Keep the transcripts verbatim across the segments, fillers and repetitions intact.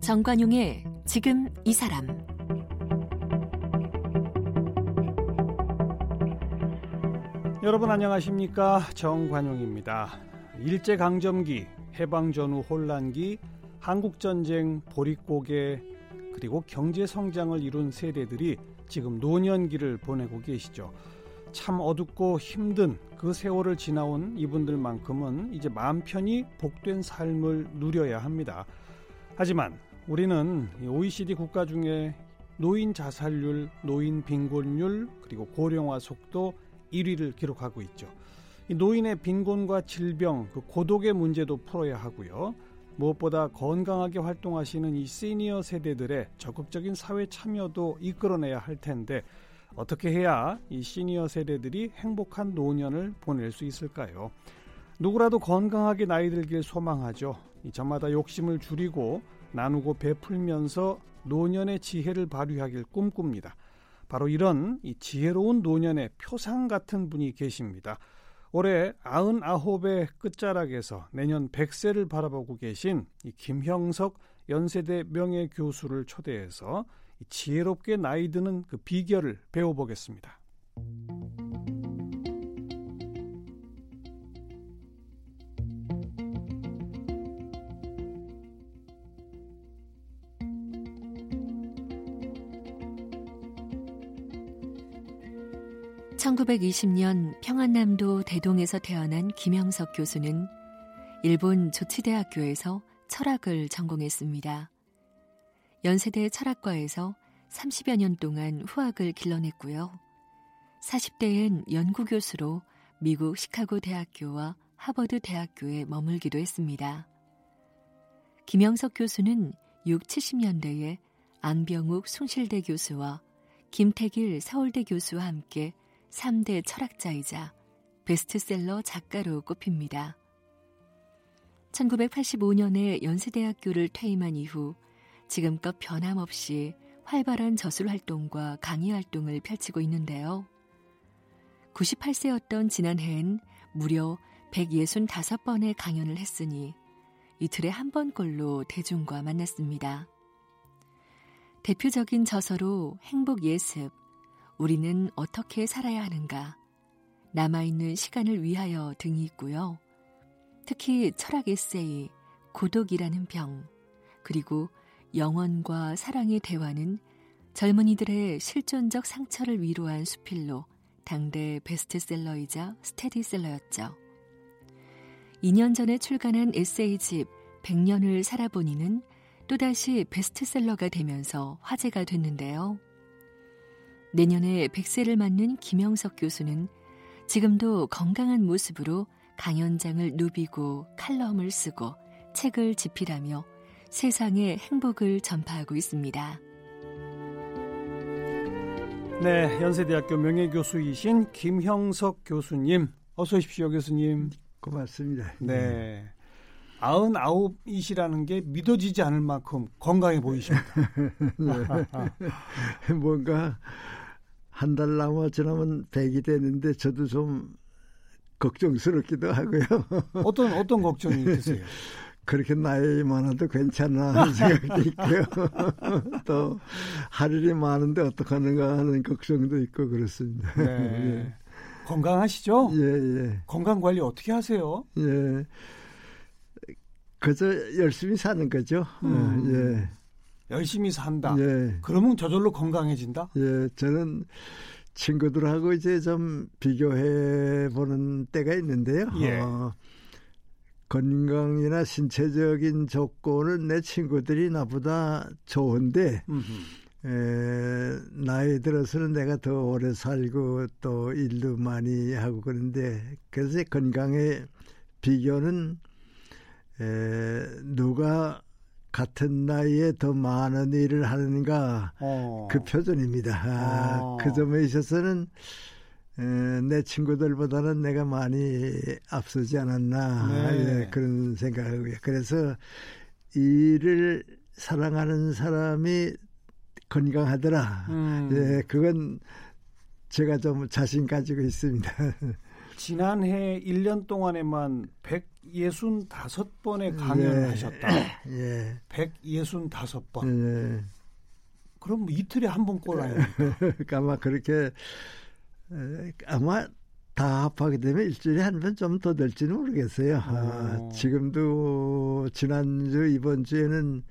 정관용의 지금 이 사람. 여러분 안녕하십니까? 정관용입니다. 일제강점기, 해방 전후 혼란기, 한국전쟁, 보릿고개, 그리고 경제성장을 이룬 세대들이 지금 노년기를 보내고 계시죠. 참 어둡고 힘든 그 세월을 지나온 이분들만큼은 이제 마음 편히 복된 삶을 누려야 합니다. 하지만 우리는 오이시디 국가 중에 노인 자살률, 노인 빈곤율, 그리고 고령화 속도 일 위를 기록하고 있죠. 이 노인의 빈곤과 질병, 그 고독의 문제도 풀어야 하고요. 무엇보다 건강하게 활동하시는 이 시니어 세대들의 적극적인 사회 참여도 이끌어내야 할 텐데 어떻게 해야 이 시니어 세대들이 행복한 노년을 보낼 수 있을까요? 누구라도 건강하게 나이 들길 소망하죠. 저마다 욕심을 줄이고 나누고 베풀면서 노년의 지혜를 발휘하길 꿈꿉니다. 바로 이런 이 지혜로운 노년의 표상 같은 분이 계십니다. 올해 구십구의 끝자락에서 내년 백 세를 바라보고 계신 이 김형석 연세대 명예교수를 초대해서 이 지혜롭게 나이 드는 그 비결을 배워보겠습니다. 천구백이십 년 평안남도 대동에서 태어난 김형석 교수는 일본 조치대학교에서 철학을 전공했습니다. 연세대 철학과에서 삼십여 년 동안 후학을 길러냈고요. 사십 대엔 연구교수로 미국 시카고 대학교와 하버드 대학교에 머물기도 했습니다. 김형석 교수는 육칠십 년대에 안병욱 숭실대 교수와 김태길 서울대 교수와 함께 삼 대 철학자이자 베스트셀러 작가로 꼽힙니다. 천구백팔십오 년에 연세대학교를 퇴임한 이후 지금껏 변함없이 활발한 저술활동과 강의활동을 펼치고 있는데요. 구십팔 세였던 지난해엔 무려 백육십오 번의 강연을 했으니 이틀에 한 번꼴로 대중과 만났습니다. 대표적인 저서로 행복예습, 우리는 어떻게 살아야 하는가, 남아있는 시간을 위하여 등이 있고요. 특히 철학 에세이, 고독이라는 병, 그리고 영혼과 사랑의 대화는 젊은이들의 실존적 상처를 위로한 수필로 당대 베스트셀러이자 스테디셀러였죠. 이 년 전에 출간한 에세이집 백 년을 살아보니는 또다시 베스트셀러가 되면서 화제가 됐는데요. 내년에 백 세를 맞는 김형석 교수는 지금도 건강한 모습으로 강연장을 누비고 칼럼을 쓰고 책을 집필하며 세상에 행복을 전파하고 있습니다. 네, 연세대학교 명예교수이신 김형석 교수님, 어서 오십시오, 교수님. 고맙습니다. 네, 구십구이시라는 게 믿어지지 않을 만큼 건강해 보이십니다. 네. 뭔가 한 달 남아 지나면 백이 되는데 저도 좀 걱정스럽기도 하고요. 어떤 어떤 걱정이 드세요? 그렇게 나이 많아도 괜찮나 하는 생각도 있고요. 또 할 일이 많은데 어떡하는가 하는 걱정도 있고 그렇습니다. 네. 예. 건강하시죠? 예, 예. 건강 관리 어떻게 하세요? 예. 그저 열심히 사는 거죠. 음. 예. 열심히 산다. 예. 그러면 저절로 건강해진다? 예, 저는 친구들하고 이제 좀 비교해 보는 때가 있는데요. 예. 어, 건강이나 신체적인 조건은 내 친구들이 나보다 좋은데 에, 나이 들어서는 내가 더 오래 살고 또 일도 많이 하고 그런데 그래서 건강의 비교는 에, 누가 같은 나이에 더 많은 일을 하는가 어. 그 표준입니다. 어. 그 점에 있어서는 에, 내 친구들보다는 내가 많이 앞서지 않았나 네. 예, 그런 생각하고요. 그래서 일을 사랑하는 사람이 건강하더라. 음. 예, 그건 제가 좀 자신 가지고 있습니다. 지난해 일 년 동안에만 백육십오 번의 강연을 예. 하셨다. 예. 백육십오 번. 예. 그럼 뭐 이틀에 한 번 꼴아요. 아마 그렇게 아마 다 합하게 되면 일주일에 한 번 좀 더 될지는 모르겠어요. 아, 지금도 지난주 이번 주에는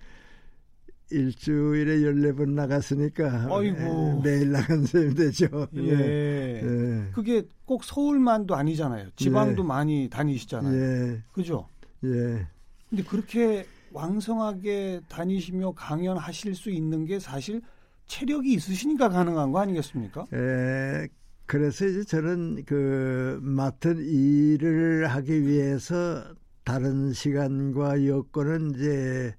일주일에 열네 번 나갔으니까 어이구. 매일 나간 셈이 되죠. 예. 예. 그게 꼭 서울만도 아니잖아요. 지방도 예. 많이 다니시잖아요. 예. 그죠? 예. 근데 그렇게 왕성하게 다니시며 강연하실 수 있는 게 사실 체력이 있으시니까 가능한 거 아니겠습니까? 예. 그래서 이제 저는 그 맡은 일을 하기 위해서 다른 시간과 여건은 이제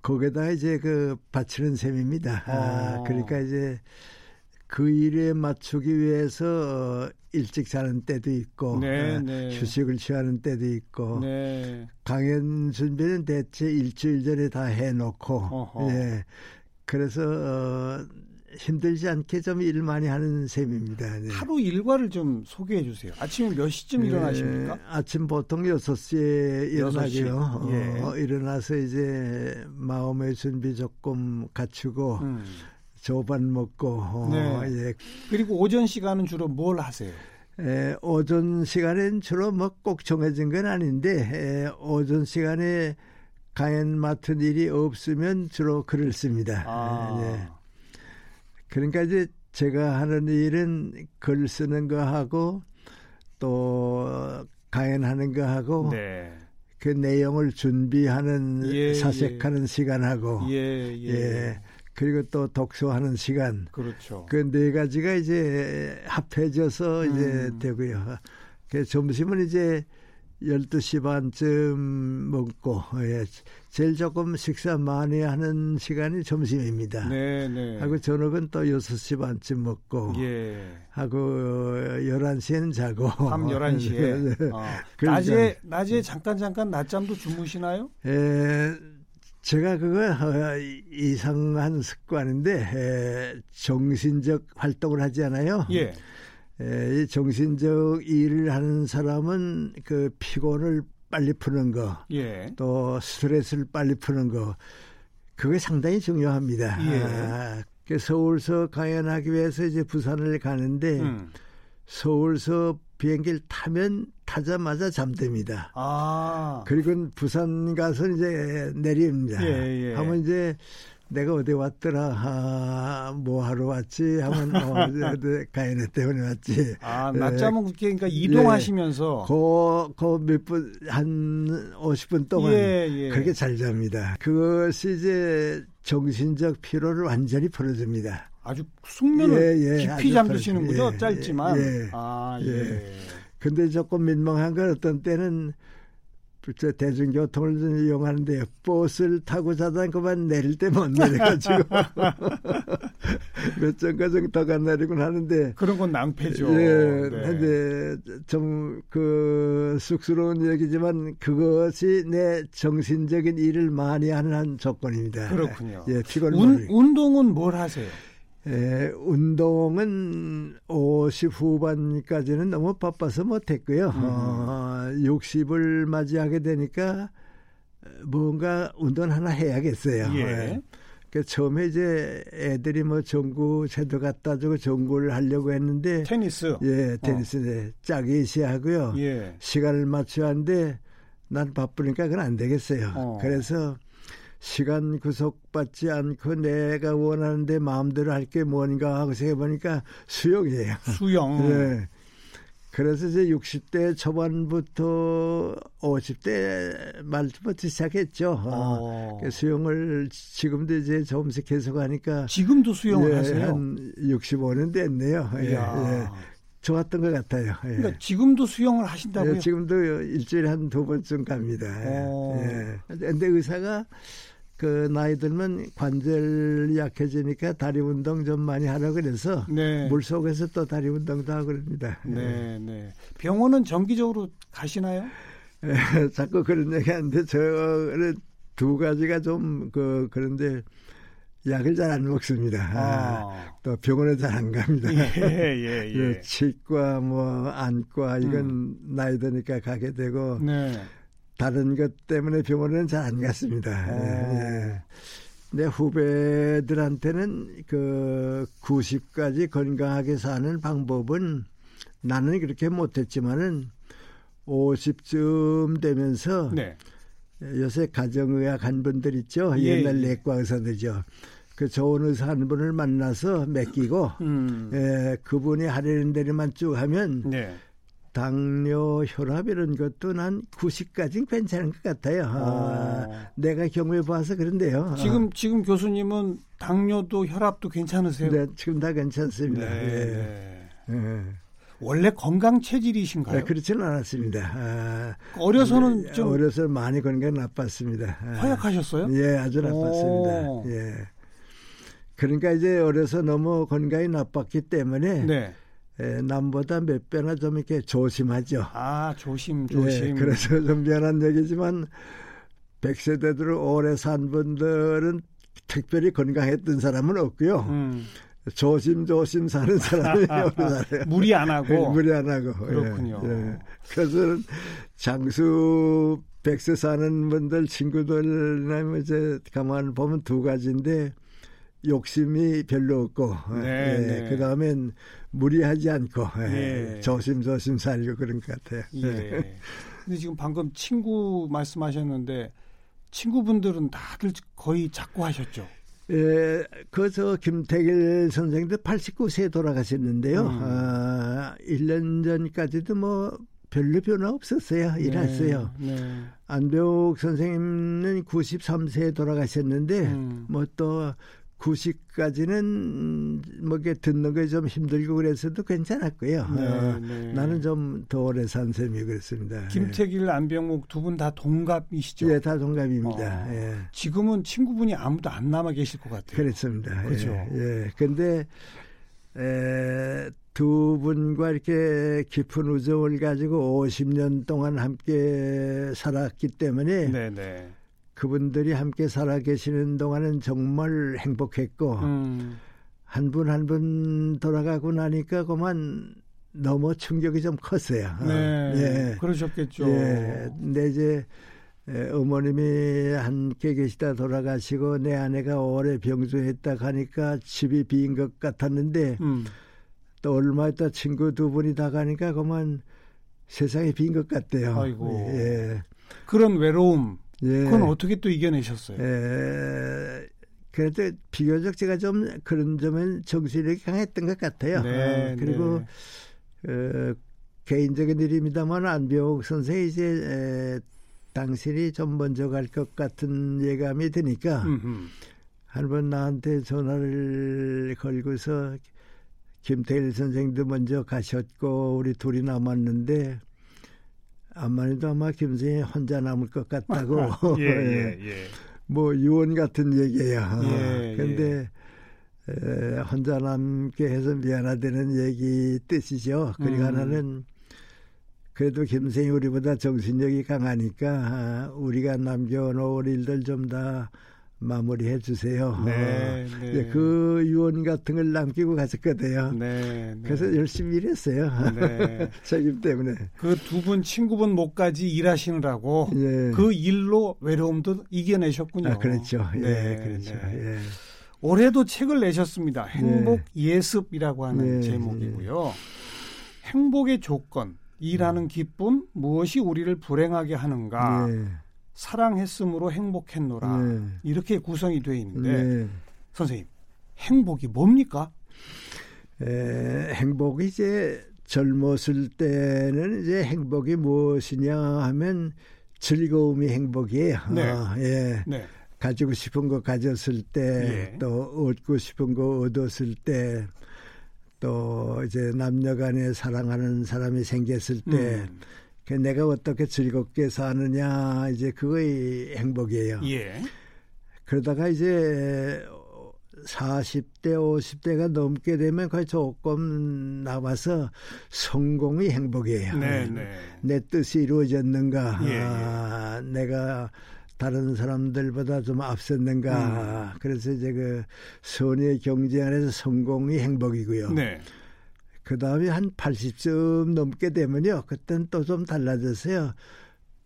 거기에다가 이제 그 바치는 셈입니다. 아. 아, 그러니까 이제 그 일에 맞추기 위해서 일찍 자는 때도 있고 네, 네. 휴식을 취하는 때도 있고 네. 강연 준비는 대체 일주일 전에 다 해놓고 어허. 예, 그래서 어, 힘들지 않게 좀 일 많이 하는 셈입니다. 네. 하루 일과를 좀 소개해 주세요. 아침에 몇 시쯤 일어나십니까? 예, 아침 보통 여섯 시에 일어나고요. 예. 어, 일어나서 이제 마음의 준비 조금 갖추고 음. 조반 먹고 어, 네. 예. 그리고 오전 시간은 주로 뭘 하세요? 예, 오전 시간은 주로 뭐 꼭 정해진 건 아닌데 예, 오전 시간에 강연 맡은 일이 없으면 주로 글을 씁니다. 아. 예. 그러니까 이제 제가 하는 일은 글 쓰는 거 하고 또 강연하는 거 하고 네. 그 내용을 준비하는 예, 사색하는 예. 시간하고 예, 예. 예. 그리고 또 독서하는 시간 그렇죠. 그 네 가지가 이제 합해져서 음. 이제 되고요. 그 점심은 이제 열두 시 반쯤 먹고 예. 제일 조금 식사 많이 하는 시간이 점심입니다. 네네. 하고 저녁은 또 여섯 시 반쯤 먹고 예. 하고 열한 시에는 자고 밤 열한 시에 네. 아. 그러니까. 낮에 낮에 잠깐 잠깐 낮잠도 주무시나요? 예. 제가 그건 이상한 습관인데 예. 정신적 활동을 하지 않아요. 예. 예, 이 정신적 일을 하는 사람은 그 피곤을 빨리 푸는 거, 예. 또 스트레스를 빨리 푸는 거, 그게 상당히 중요합니다. 예. 아, 서울서 강연하기 위해서 이제 부산을 가는데 음. 서울서 비행기를 타면 타자마자 잠듭니다. 아. 그리고 부산 가서 이제 내립니다. 예, 예. 하면 이제 내가 어디 왔더라, 아, 뭐 하러 왔지? 하면, 어, 가연회 때문에 왔지. 아, 낮잠은 그렇게, 그러니까 이동하시면서. 예, 그, 그 몇 분, 한 오십 분 동안. 예, 예. 그렇게 잘 잡니다. 그것이 이제 정신적 피로를 완전히 풀어줍니다. 아주 숙면을 예, 예, 깊이 잠드시는 거죠? 예, 짧지만. 예. 아, 예. 예. 근데 조금 민망한 건 어떤 때는 대중교통을 이용하는데 버스를 타고 자다가 그만 내릴 때 못 내려가지고 몇 정거장 더 가 내리곤 하는데 그런 건 낭패죠. 예, 네. 좀 그 쑥스러운 얘기지만 그것이 내 정신적인 일을 많이 하는 한 조건입니다. 그렇군요. 예, 운, 운동은 뭘 하세요? 예, 운동은 오십 후반까지는 너무 바빠서 못했고요. 음. 어, 육십을 맞이하게 되니까 뭔가 운동 하나 해야겠어요. 예. 예. 그러니까 처음에 이제 애들이 뭐 전구 채도 갖다 주고 전구를 하려고 했는데 테니스. 예, 테니스 어. 네, 짜기시 하고요. 예. 시간을 맞춰야 하는데 난 바쁘니까 그건 안 되겠어요. 어. 그래서 시간 구속받지 않고 내가 원하는 데 마음대로 할 게 뭔가 하고 생각해보니까 수영이에요. 수영. 네. 그래서 이제 육십 대 초반부터 오십 대 말부터 시작했죠. 어. 수영을 지금도 이제 조금씩 계속 하니까. 지금도 수영을 예, 하세요? 한 육십오 년 됐네요. 예, 예. 좋았던 것 같아요. 예. 그러니까 지금도 수영을 하신다고요? 예, 지금도 일주일에 한 두 번쯤 갑니다. 예. 근데 의사가 그 나이 들면 관절 약해지니까 다리 운동 좀 많이 하라고 그래서 네. 물속에서 또 다리 운동도 하고 그럽니다. 네, 네. 병원은 정기적으로 가시나요? 예, 자꾸 그런 얘기하는데 저는 두 가지가 좀 그, 그런데 약을 잘 안 먹습니다. 아. 또 병원에 잘 안 갑니다. 예, 예, 예. 치과, 뭐, 안과, 이건 음. 나이 드니까 가게 되고, 네. 다른 것 때문에 병원에는 잘 안 갔습니다. 예, 예. 내 후배들한테는 그 구십까지 건강하게 사는 방법은 나는 그렇게 못했지만은 오십쯤 되면서 네. 요새 가정의학 한 분들 있죠. 예, 옛날 예. 내과 의사들이죠. 그 좋은 의사 한 분을 만나서 맡기고 음. 예, 그분이 하려는 대로만 쭉 하면 네. 당뇨, 혈압 이런 것도 난 구십까지는 괜찮은 것 같아요. 아, 내가 경험해 봐서 그런데요. 지금, 아. 지금 교수님은 당뇨도 혈압도 괜찮으세요? 네, 지금 다 괜찮습니다. 네. 예. 예. 원래 건강 체질이신가요? 네, 그렇지는 않았습니다. 아, 어려서는 좀 어려서 많이 건강 나빴습니다. 아, 허약하셨어요? 예, 아주 나빴습니다. 오. 예. 그러니까 이제 어려서 너무 건강이 나빴기 때문에 네. 예, 남보다 몇 배나 좀 이렇게 조심하죠. 아, 조심 조심. 예, 그래서 좀 미안한 얘기지만 백세대들을 오래 산 분들은 특별히 건강했던 사람은 없고요. 음. 조심조심 사는 사람이 없어요. 무리 안 하고. 무리 안 하고. 그렇군요. 예, 예. 그래서 장수 백세 사는 분들 친구들이나 이제 가만 보면 두 가지인데 욕심이 별로 없고 예, 그다음엔 무리하지 않고 예, 조심조심 살고 그런 것 같아요. 예. 근데 지금 방금 친구 말씀하셨는데 친구분들은 다들 거의 작고 하셨죠? 예, 그 저 김태길 선생도 팔십구 세에 돌아가셨는데요. 음. 아, 일 년 전까지도 뭐 별로 변화 없었어요. 일했어요. 네, 네. 안병욱 선생님은 구십삼 세에 돌아가셨는데 음. 뭐 또 구십까지는 뭐 이렇게 듣는 게 좀 힘들고 그래서도 괜찮았고요. 네, 아, 네. 나는 좀 더 오래 산 셈이 그랬습니다. 김태길, 예. 안병욱 두 분 다 동갑이시죠? 예, 다 동갑입니다. 어, 예. 지금은 친구분이 아무도 안 남아 계실 것 같아요. 그렇습니다. 그렇죠. 예. 그런데 예, 두 분과 이렇게 깊은 우정을 가지고 오십 년 동안 함께 살았기 때문에. 네, 네. 그분들이 함께 살아계시는 동안은 정말 행복했고 음. 한 분 한 분 돌아가고 나니까 그만 너무 충격이 좀 컸어요. 네, 예. 그러셨겠죠. 예. 근데 이제 어머님이 함께 계시다 돌아가시고 내 아내가 오래 병주했다 가니까 집이 비인 것 같았는데 음. 또 얼마 있다 친구 두 분이 다 가니까 그만 세상이 비인 것 같대요. 아이고. 예. 그런 외로움. 예. 그건 어떻게 또 이겨내셨어요? 예. 그래도 비교적 제가 좀 그런 점은 정신력이 강했던 것 같아요. 네, 어, 그리고 네. 어, 개인적인 일입니다만 안병욱 선생이 이제 에, 당신이 좀 먼저 갈 것 같은 예감이 드니까 한 번 나한테 전화를 걸고서 김태일 선생도 먼저 가셨고 우리 둘이 남았는데 암만 해도 아마 김선생이 혼자 남을 것 같다고. 예, 예, 예. 뭐 유언 같은 얘기예요. 그런데 예, 예. 혼자 남게 해서 미안하다는 얘기 뜻이죠. 그리고 음. 하나는 그래도 김선생이 우리보다 정신력이 강하니까 우리가 남겨놓을 일들 좀 다 마무리해 주세요. 네, 어, 네. 그 유언 같은 걸 남기고 갔었거든요. 네, 네. 그래서 열심히 일했어요. 네. 책임 때문에. 그 두 분 친구분 몫까지 일하시느라고 네. 그 일로 외로움도 이겨내셨군요. 아, 그렇죠. 예, 네, 그렇죠. 네. 예. 올해도 책을 내셨습니다. 행복예습이라고 하는 네. 제목이고요. 네. 행복의 조건, 일하는 기쁨, 무엇이 우리를 불행하게 하는가. 네. 사랑했음으로 행복했노라. 네. 이렇게 구성이 되어 있는데 네. 선생님, 행복이 뭡니까? 에, 행복이 이제 젊었을 때는 이제 행복이 무엇이냐 하면 즐거움이 행복이에요. 네. 아, 예. 네. 가지고 싶은 거 가졌을 때, 예. 또 얻고 싶은 거 얻었을 때, 또 이제 남녀간에 사랑하는 사람이 생겼을 때 음. 그 내가 어떻게 즐겁게 사느냐 이제 그거의 행복이에요. 예. 그러다가 이제 사십 대 오십 대가 넘게 되면 거의 조금 남아서 성공이 행복이에요. 네, 네. 내 뜻이 이루어졌는가. 예, 예. 아, 내가 다른 사람들보다 좀 앞섰는가. 음. 그래서 이제 그 선의 경제 안에서 성공이 행복이고요. 네. 그 다음에 한 팔십쯤 넘게 되면요, 그때는 또 좀 달라졌어요.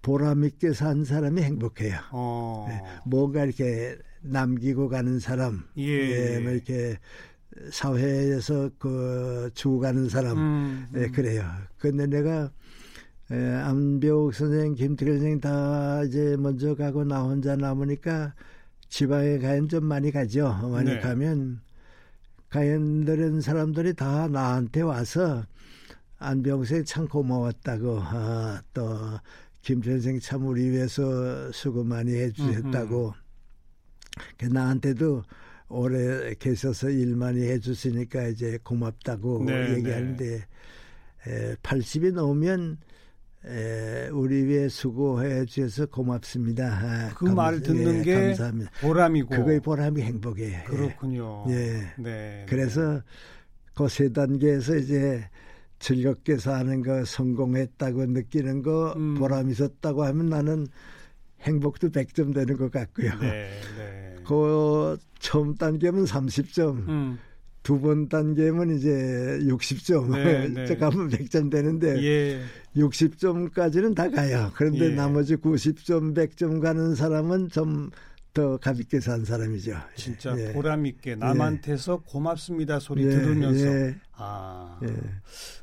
보람 있게 산 사람이 행복해요. 어. 네. 뭔가 이렇게 남기고 가는 사람, 예, 예, 뭐 이렇게 사회에서 그 주고 가는 사람, 음, 음. 네, 그래요. 근데 내가 에, 안병욱 선생, 김태길 선생 다 이제 먼저 가고 나 혼자 남으니까 지방에 가면 좀 많이 가죠. 많이 네. 가면 가연들은 사람들이 다 나한테 와서 안병욱 선생 참 고마웠다고, 아, 또 김 선생 참 우리 위해서 수고 많이 해주셨다고. 음, 음. 나한테도 오래 계셔서 일 많이 해주시니까 이제 고맙다고 네, 얘기하는데 네. 에, 팔십이 넘으면 에, 우리 위해 수고해 주셔서 고맙습니다. 아, 그 말을 듣는 예, 게 감사합니다. 보람이고 그거의 보람이 행복이에요. 그렇군요. 예. 예. 네. 그래서 그 세 단계에서 이제 즐겁게 사는 거, 성공했다고 느끼는 거, 음. 보람 있었다고 하면 나는 행복도 백 점 되는 것 같고요. 네, 네. 그 처음 단계면 삼십 점, 음. 두 번 단계면 이제 육십 점, 네, 네. 가면 백 점 되는데 예. 육십 점까지는 다 가요. 그런데 예. 나머지 구십 점, 백 점 가는 사람은 좀 더 가볍게 산 사람이죠. 진짜 예. 보람 있게 남한테서 예. 고맙습니다 소리 예. 들으면서. 예. 아. 예.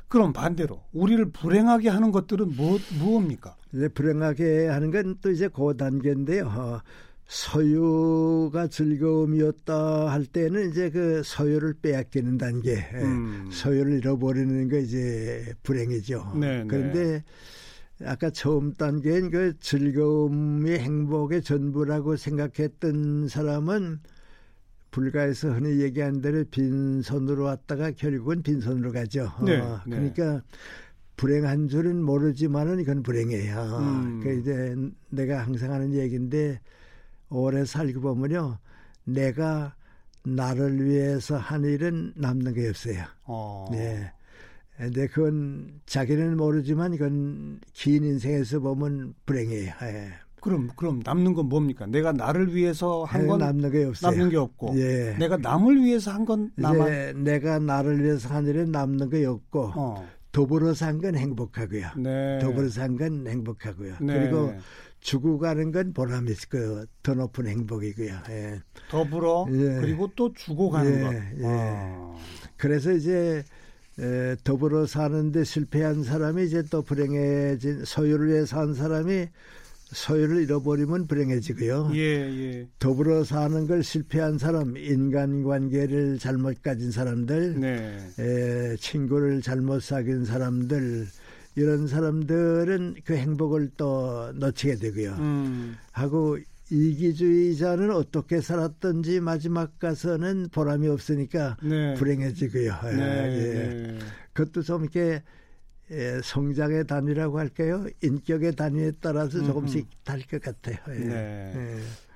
그럼 반대로 우리를 불행하게 하는 것들은 뭐, 무엇입니까? 이제 불행하게 하는 건 또 이제 그 단계인데요. 어, 소유가 즐거움이었다 할 때는 이제 그 소유를 빼앗기는 단계, 음. 소유를 잃어버리는 게 이제 불행이죠. 네네. 그런데 아까 처음 단계인 그 즐거움이 행복의 전부라고 생각했던 사람은 불가에서 흔히 얘기하는 대로 빈손으로 왔다가 결국은 빈손으로 가죠. 네, 어, 그러니까 네. 불행한 줄은 모르지만은 이건 불행해요. 음. 그 이제 내가 항상 하는 얘기인데 오래 살고 보면요, 내가 나를 위해서 한 일은 남는 게 없어요. 어. 네. 근데 그건 자기는 모르지만 이건 긴 인생에서 보면 불행해요. 예. 그럼 그럼 남는 건 뭡니까? 내가 나를 위해서 한 건 남는 게 없어요. 남는 게 없고, 예. 내가 남을 위해서 한 건 남아. 예. 내가 나를 위해서 한 일은 남는 게 없고, 어. 더불어 산 건 행복하고요. 네. 더불어 산 건 행복하고요. 네. 그리고 주고 가는 건 보람이 있을 거예요. 더 높은 행복이고요. 예. 더불어 예. 그리고 또 주고 가는 예. 것. 예. 아. 그래서 이제. 에, 더불어 사는데 실패한 사람이 이제 또 불행해진, 소유를 위해 산 사람이 소유를 잃어버리면 불행해지고요. 예, 예. 더불어 사는 걸 실패한 사람, 인간관계를 잘못 가진 사람들, 네. 에, 친구를 잘못 사귄 사람들, 이런 사람들은 그 행복을 또 놓치게 되고요. 음. 하고 이기주의자는 어떻게 살았든지 마지막 가서는 보람이 없으니까 네. 불행해지고요. 네, 예. 네. 그것도 좀 이렇게 성장의 단위라고 할까요? 인격의 단위에 따라서 조금씩 다를 것 같아요. 예. 네. 예.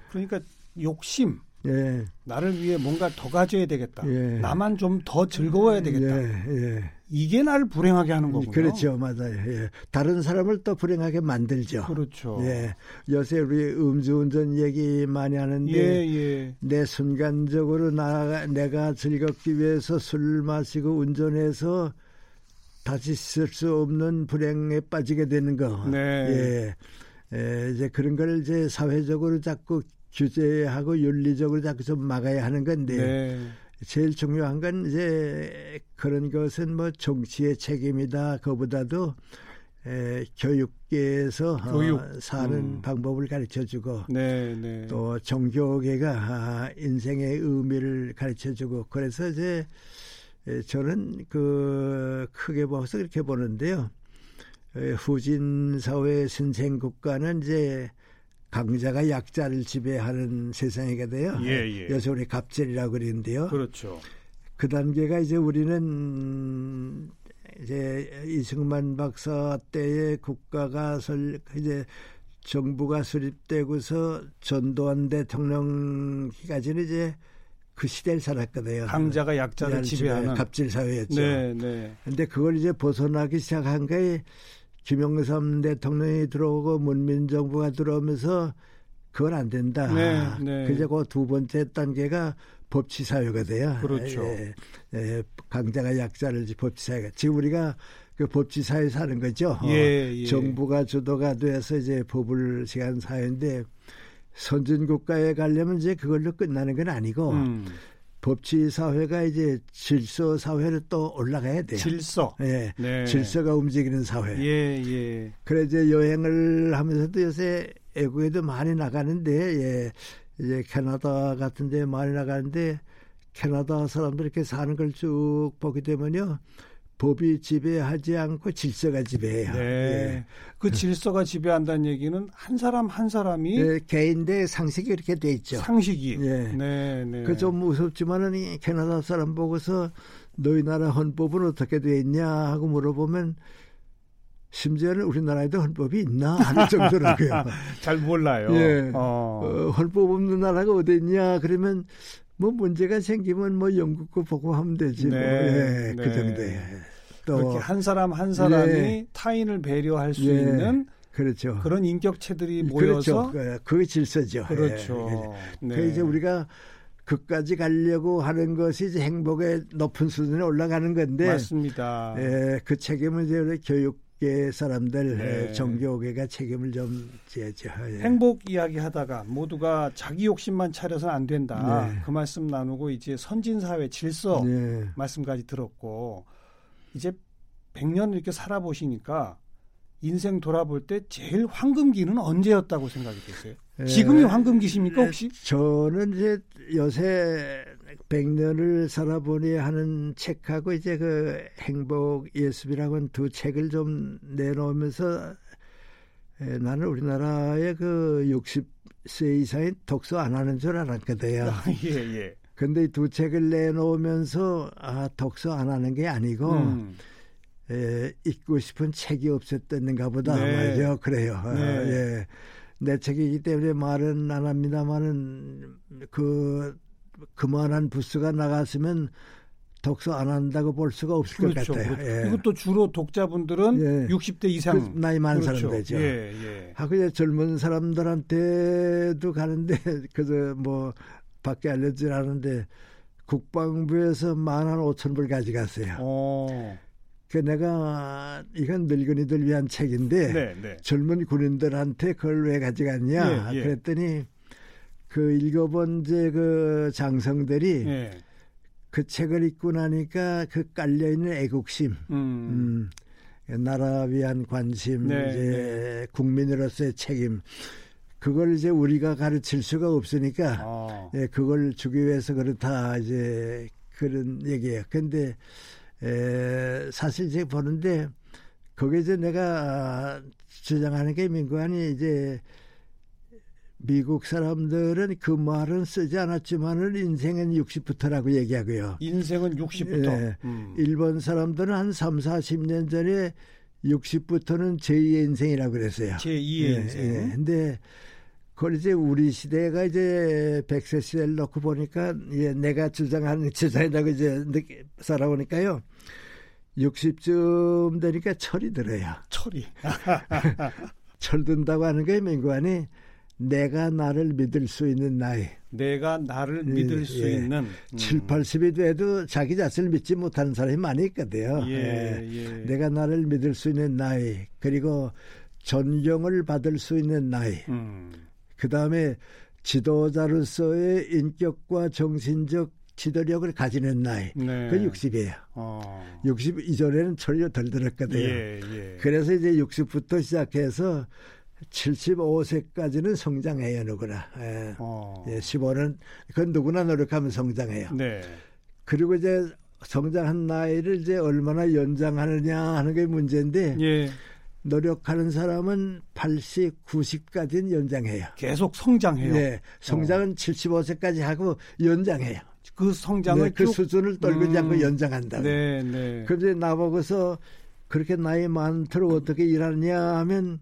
그러니까 욕심, 예. 나를 위해 뭔가 더 가져야 되겠다. 예. 나만 좀 더 즐거워야 되겠다. 예. 예. 이게 나를 불행하게 하는 거군요. 그렇죠. 맞아요. 예. 다른 사람을 또 불행하게 만들죠. 그렇죠. 예. 요새 우리 음주운전 얘기 많이 하는데 예, 예. 내 순간적으로 나, 내가 즐겁기 위해서 술 마시고 운전해서 다시 쓸 수 없는 불행에 빠지게 되는 거. 네. 예. 예. 이제 그런 걸 이제 사회적으로 자꾸 규제하고 윤리적으로 자꾸 좀 막아야 하는 건데 네. 제일 중요한 건 이제 그런 것은 뭐 정치의 책임이다. 그보다도 에, 교육계에서 교육. 어, 사는 음. 방법을 가르쳐주고 네, 네. 또 종교계가 아, 인생의 의미를 가르쳐주고 그래서 이제 에, 저는 그 크게 봐서 그렇게 보는데요. 에, 후진 사회 신생 국가는 이제 강자가 약자를 지배하는 세상이게 돼요. 예, 예. 그래서 우리 갑질이라고 그러는데요. 그렇죠. 그 단계가 이제 우리는 이제 이승만 박사 때의 국가가 설, 이제 정부가 수립되고서 전두환 대통령까지는 이제 그 시대를 살았거든요. 강자가 약자를 지배하는 갑질 사회였죠. 네, 네. 근데 그걸 이제 벗어나기 시작한 게 김영석 대통령이 들어오고 문민정부가 들어오면서 그건 안 된다. 네, 네. 그래서 그 두 번째 단계가 법치사회가 돼요. 그렇죠. 예, 예, 강자가 약자를 법치사회가. 지금 우리가 그 법치사회 사는 거죠. 예, 예. 어, 정부가 주도가 돼서 이제 법을 시간 사회인데 선진국가에 가려면 이제 그걸로 끝나는 건 아니고 음. 법치사회가 이제 질서사회로 또 올라가야 돼요. 질서. 예. 네. 질서가 움직이는 사회. 예, 예. 그래 이제 여행을 하면서도 요새 외국에도 많이 나가는데, 예. 이제 캐나다 같은 데 많이 나가는데, 캐나다 사람들 이렇게 사는 걸 쭉 보게 되면요. 법이 지배하지 않고 질서가 지배해요. 네. 예. 그 질서가 지배한다는 얘기는 한 사람 한 사람이 네, 개인의 상식이 이렇게 돼 있죠. 상식이. 예. 네, 네. 그 좀 무섭지만은 캐나다 사람 보고서 너희 나라 헌법은 어떻게 돼 있냐 하고 물어보면 심지어는 우리나라에도 헌법이 있나 하는 정도라고요. 잘 몰라요. 예. 어. 어, 헌법 없는 나라가 어디 있냐 그러면 뭐 문제가 생기면 뭐 영국 거 보고 하면 되지. 네, 뭐. 예, 네. 그 정도예요. 또 그렇게 한 사람 한 사람이 예, 타인을 배려할 수 예, 있는 그렇죠. 그런 인격체들이 모여서 그렇죠. 그게 질서죠. 그렇죠. 예. 네. 그 이제 우리가 그까지 가려고 하는 것이 이제 행복의 높은 수준에 올라가는 건데. 맞습니다. 예, 그 책임은 이제 우리 교육 예, 사람들 네. 정교계가 책임을 좀 지죠. 예. 행복 이야기하다가 모두가 자기 욕심만 차려서는 안 된다. 네. 그 말씀 나누고 이제 선진사회 질서 네. 말씀까지 들었고 이제 백 년 이렇게 살아보시니까 인생 돌아볼 때 제일 황금기는 언제였다고 생각이 되세요? 예. 지금이 황금기십니까 혹시? 저는 이제 요새 백 년을 살아보니 하는 책하고 이제 그 행복예습이라고 하는 두 책을 좀 내놓으면서 에, 나는 우리나라의 그 육십 세 이상이 독서 안 하는 줄 알았거든요. 예, 예. 근데 이 두 책을 내놓으면서 아, 독서 안 하는 게 아니고 음. 에, 읽고 싶은 책이 없었던가 보다. 네. 맞아요. 그래요. 네. 아, 예. 내 책이기 때문에 말은 안 합니다만은 그 그만한 부스가 나갔으면 독서 안 한다고 볼 수가 없을 그렇죠, 것 같아요. 그렇죠. 예. 이것도 주로 독자분들은 예. 육십 대 이상 그 나이 많은 그렇죠. 사람들이죠. 예, 예. 하고 이제 젊은 사람들한테도 가는데 그저 뭐 밖에 알려주질 않은데 국방부에서 만 한 오천 불 가져갔어요. 오. 그 내가 이건 늙은이들 위한 책인데 네, 네. 젊은 군인들한테 그걸 왜 가져갔냐 예, 예. 그랬더니 그 읽어본 이제 그 장성들이 예. 그 책을 읽고 나니까 그 깔려있는 애국심, 음. 음, 나라 위한 관심, 네, 이제 네. 국민으로서의 책임, 그걸 이제 우리가 가르칠 수가 없으니까 아. 예, 그걸 주기 위해서 그렇다 이제 그런 얘기예요. 근데 에, 사실 이제 보는데 거기에 이제 내가 주장하는 게 민관이 이제 미국 사람들은 그 말은 쓰지 않았지만은 인생은 육십부터라고 얘기하고요. 인생은 육십부터. 예, 음. 일본 사람들은 한 삼, 사십 년 전에 육십부터는 제이의 인생이라고 그랬어요. 제이의 예, 인생. 예, 근데 그걸 이제 우리 시대가 이제 백 세 시대를 놓고 보니까 예, 내가 주장하는 주장이라고 이제 살아오니까요. 육십쯤 되니까 철이 들어요. 철이. 철 든다고 하는 게 민관이 내가 나를 믿을 수 있는 나이. 내가 나를 믿을 예, 수 예. 있는. 음. 칠, 팔십이 돼도 자기 자신을 믿지 못하는 사람이 많이 있거든요. 예, 예. 예. 내가 나를 믿을 수 있는 나이. 그리고 존경을 받을 수 있는 나이. 음. 그다음에 지도자로서의 인격과 정신적 지도력을 가지는 나이. 네. 그 육십이에요. 어. 육십 이전에는 전혀 덜 들었거든요. 예, 예. 그래서 이제 육십부터 시작해서 칠십오 세까지는 성장해요, 누구나. 예. 어. 예, 십오 년, 그건 누구나 노력하면 성장해요. 네. 그리고 이제 성장한 나이를 이제 얼마나 연장하느냐 하는 게 문제인데, 예. 노력하는 사람은 팔십, 구십까지는 연장해요. 계속 성장해요. 예. 성장은 어. 칠십오 세까지 하고 연장해요. 그 성장을 네, 쭉... 그 수준을 떨구지 않고 음. 연장한다. 네, 네. 그런데 나보고서 그렇게 나이 많도록 어떻게 일하느냐 하면,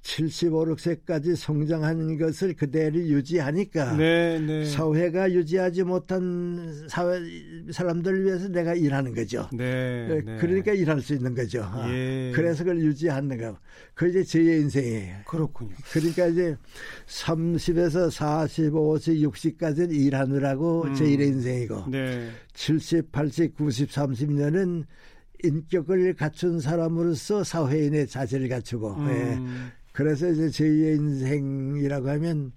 칠십오, 육 세까지 성장하는 것을 그대로 유지하니까 네, 네. 사회가 유지하지 못한 사회 사람들을 위해서 내가 일하는 거죠. 네, 네. 그러니까 일할 수 있는 거죠. 예. 그래서 그걸 유지하는 거. 그게 제 인생이에요. 그렇군요. 그러니까 이제 삼십에서 사십, 오십, 육십까지는 일하느라고 음. 제 일의 인생이고 네. 칠십, 팔십, 구십, 삼십 년은 인격을 갖춘 사람으로서 사회인의 자질을 갖추고 음. 예. 그래서 이제 제이의 인생이라고 하면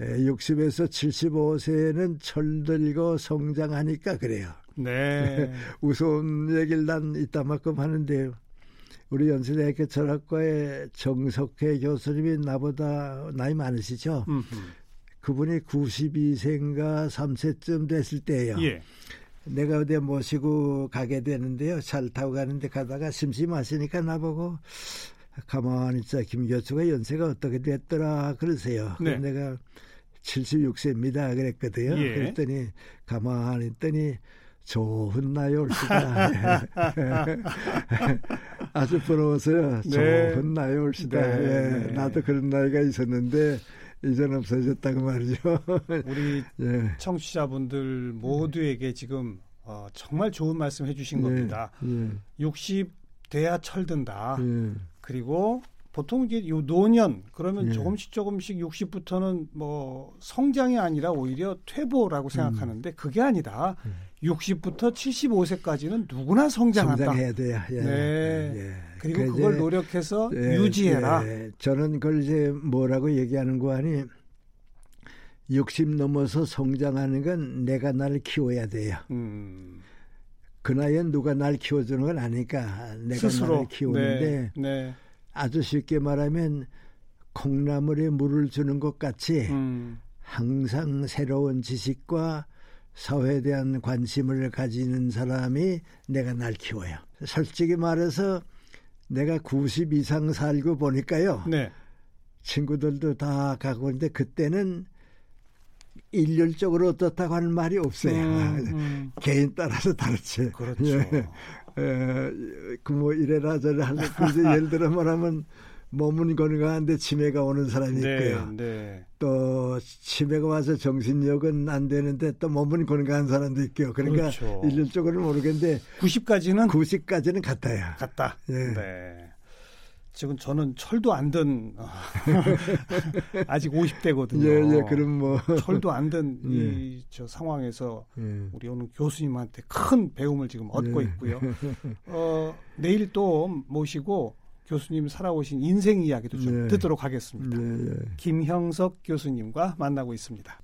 육십에서 칠십오 세는 철들고 성장하니까 그래요. 네. 우스운 얘기를 난 이따만큼 하는데요. 우리 연세대학교 철학과의 정석회 교수님이 나보다 나이 많으시죠? 음흠. 그분이 구십이 세인가 삼 세쯤 됐을 때예요. 예. 내가 어디 모시고 가게 되는데요. 잘 타고 가는데 가다가 심심하시니까 나보고 가만히 있자, 김 교수가 연세가 어떻게 됐더라 그러세요. 네. 그래서 내가 칠십육 세입니다 그랬거든요. 예. 그랬더니 가만히 있더니 좋은 나이 올시다. 아주 부러워서요. 네. 좋은 나이 올시다. 네. 예. 나도 그런 나이가 있었는데 이제는 없어졌다고 말이죠. 우리 예. 청취자분들 모두에게 지금 어, 정말 좋은 말씀 해주신 예. 겁니다. 예. 육십 대야 철든다. 예. 그리고 보통 이제 요 노년 그러면 예. 조금씩 조금씩 육십부터는 뭐 성장이 아니라 오히려 퇴보라고 생각하는데 음. 그게 아니다. 음. 육십부터 칠십오 세까지는 누구나 성장한다. 성장해야 돼요. 예. 네. 예. 그리고 그걸 노력해서 예. 유지해라. 예. 저는 그걸 이제 뭐라고 얘기하는 거 아니? 육십 넘어서 성장하는 건 내가 나를 키워야 돼요. 음. 그 나이에 누가 날 키워주는 건 아니까 내가 스스로. 나를 키우는데 네, 네. 아주 쉽게 말하면 콩나물에 물을 주는 것 같이 음. 항상 새로운 지식과 사회에 대한 관심을 가지는 사람이 내가 날 키워요. 솔직히 말해서 내가 구십 이상 살고 보니까요. 네. 친구들도 다 가고 있는데 그때는 일률적으로 어떻다고 하는 말이 없어요. 음, 음. 개인 따라서 다르지. 그렇죠. 예, 예, 그 뭐 이래라 저래라 하는 예를 들어 말하면 몸은 건강한데 치매가 오는 사람이 네, 있고요. 네. 또 치매가 와서 정신력은 안 되는데 또 몸은 건강한 사람도 있고요. 그러니까 그렇죠. 일률적으로는 모르겠는데 구십까지는 구십까지는 같아요. 같다. 예. 네. 지금 저는 철도 안 든 아직 오십 대거든요. 예, 예, 그럼 뭐 철도 안 든 이 저 예. 상황에서 예. 우리 오늘 교수님한테 큰 배움을 지금 얻고 예. 있고요. 어, 내일 또 모시고 교수님 살아오신 인생 이야기도 좀 예. 듣도록 하겠습니다. 예, 예. 김형석 교수님과 만나고 있습니다.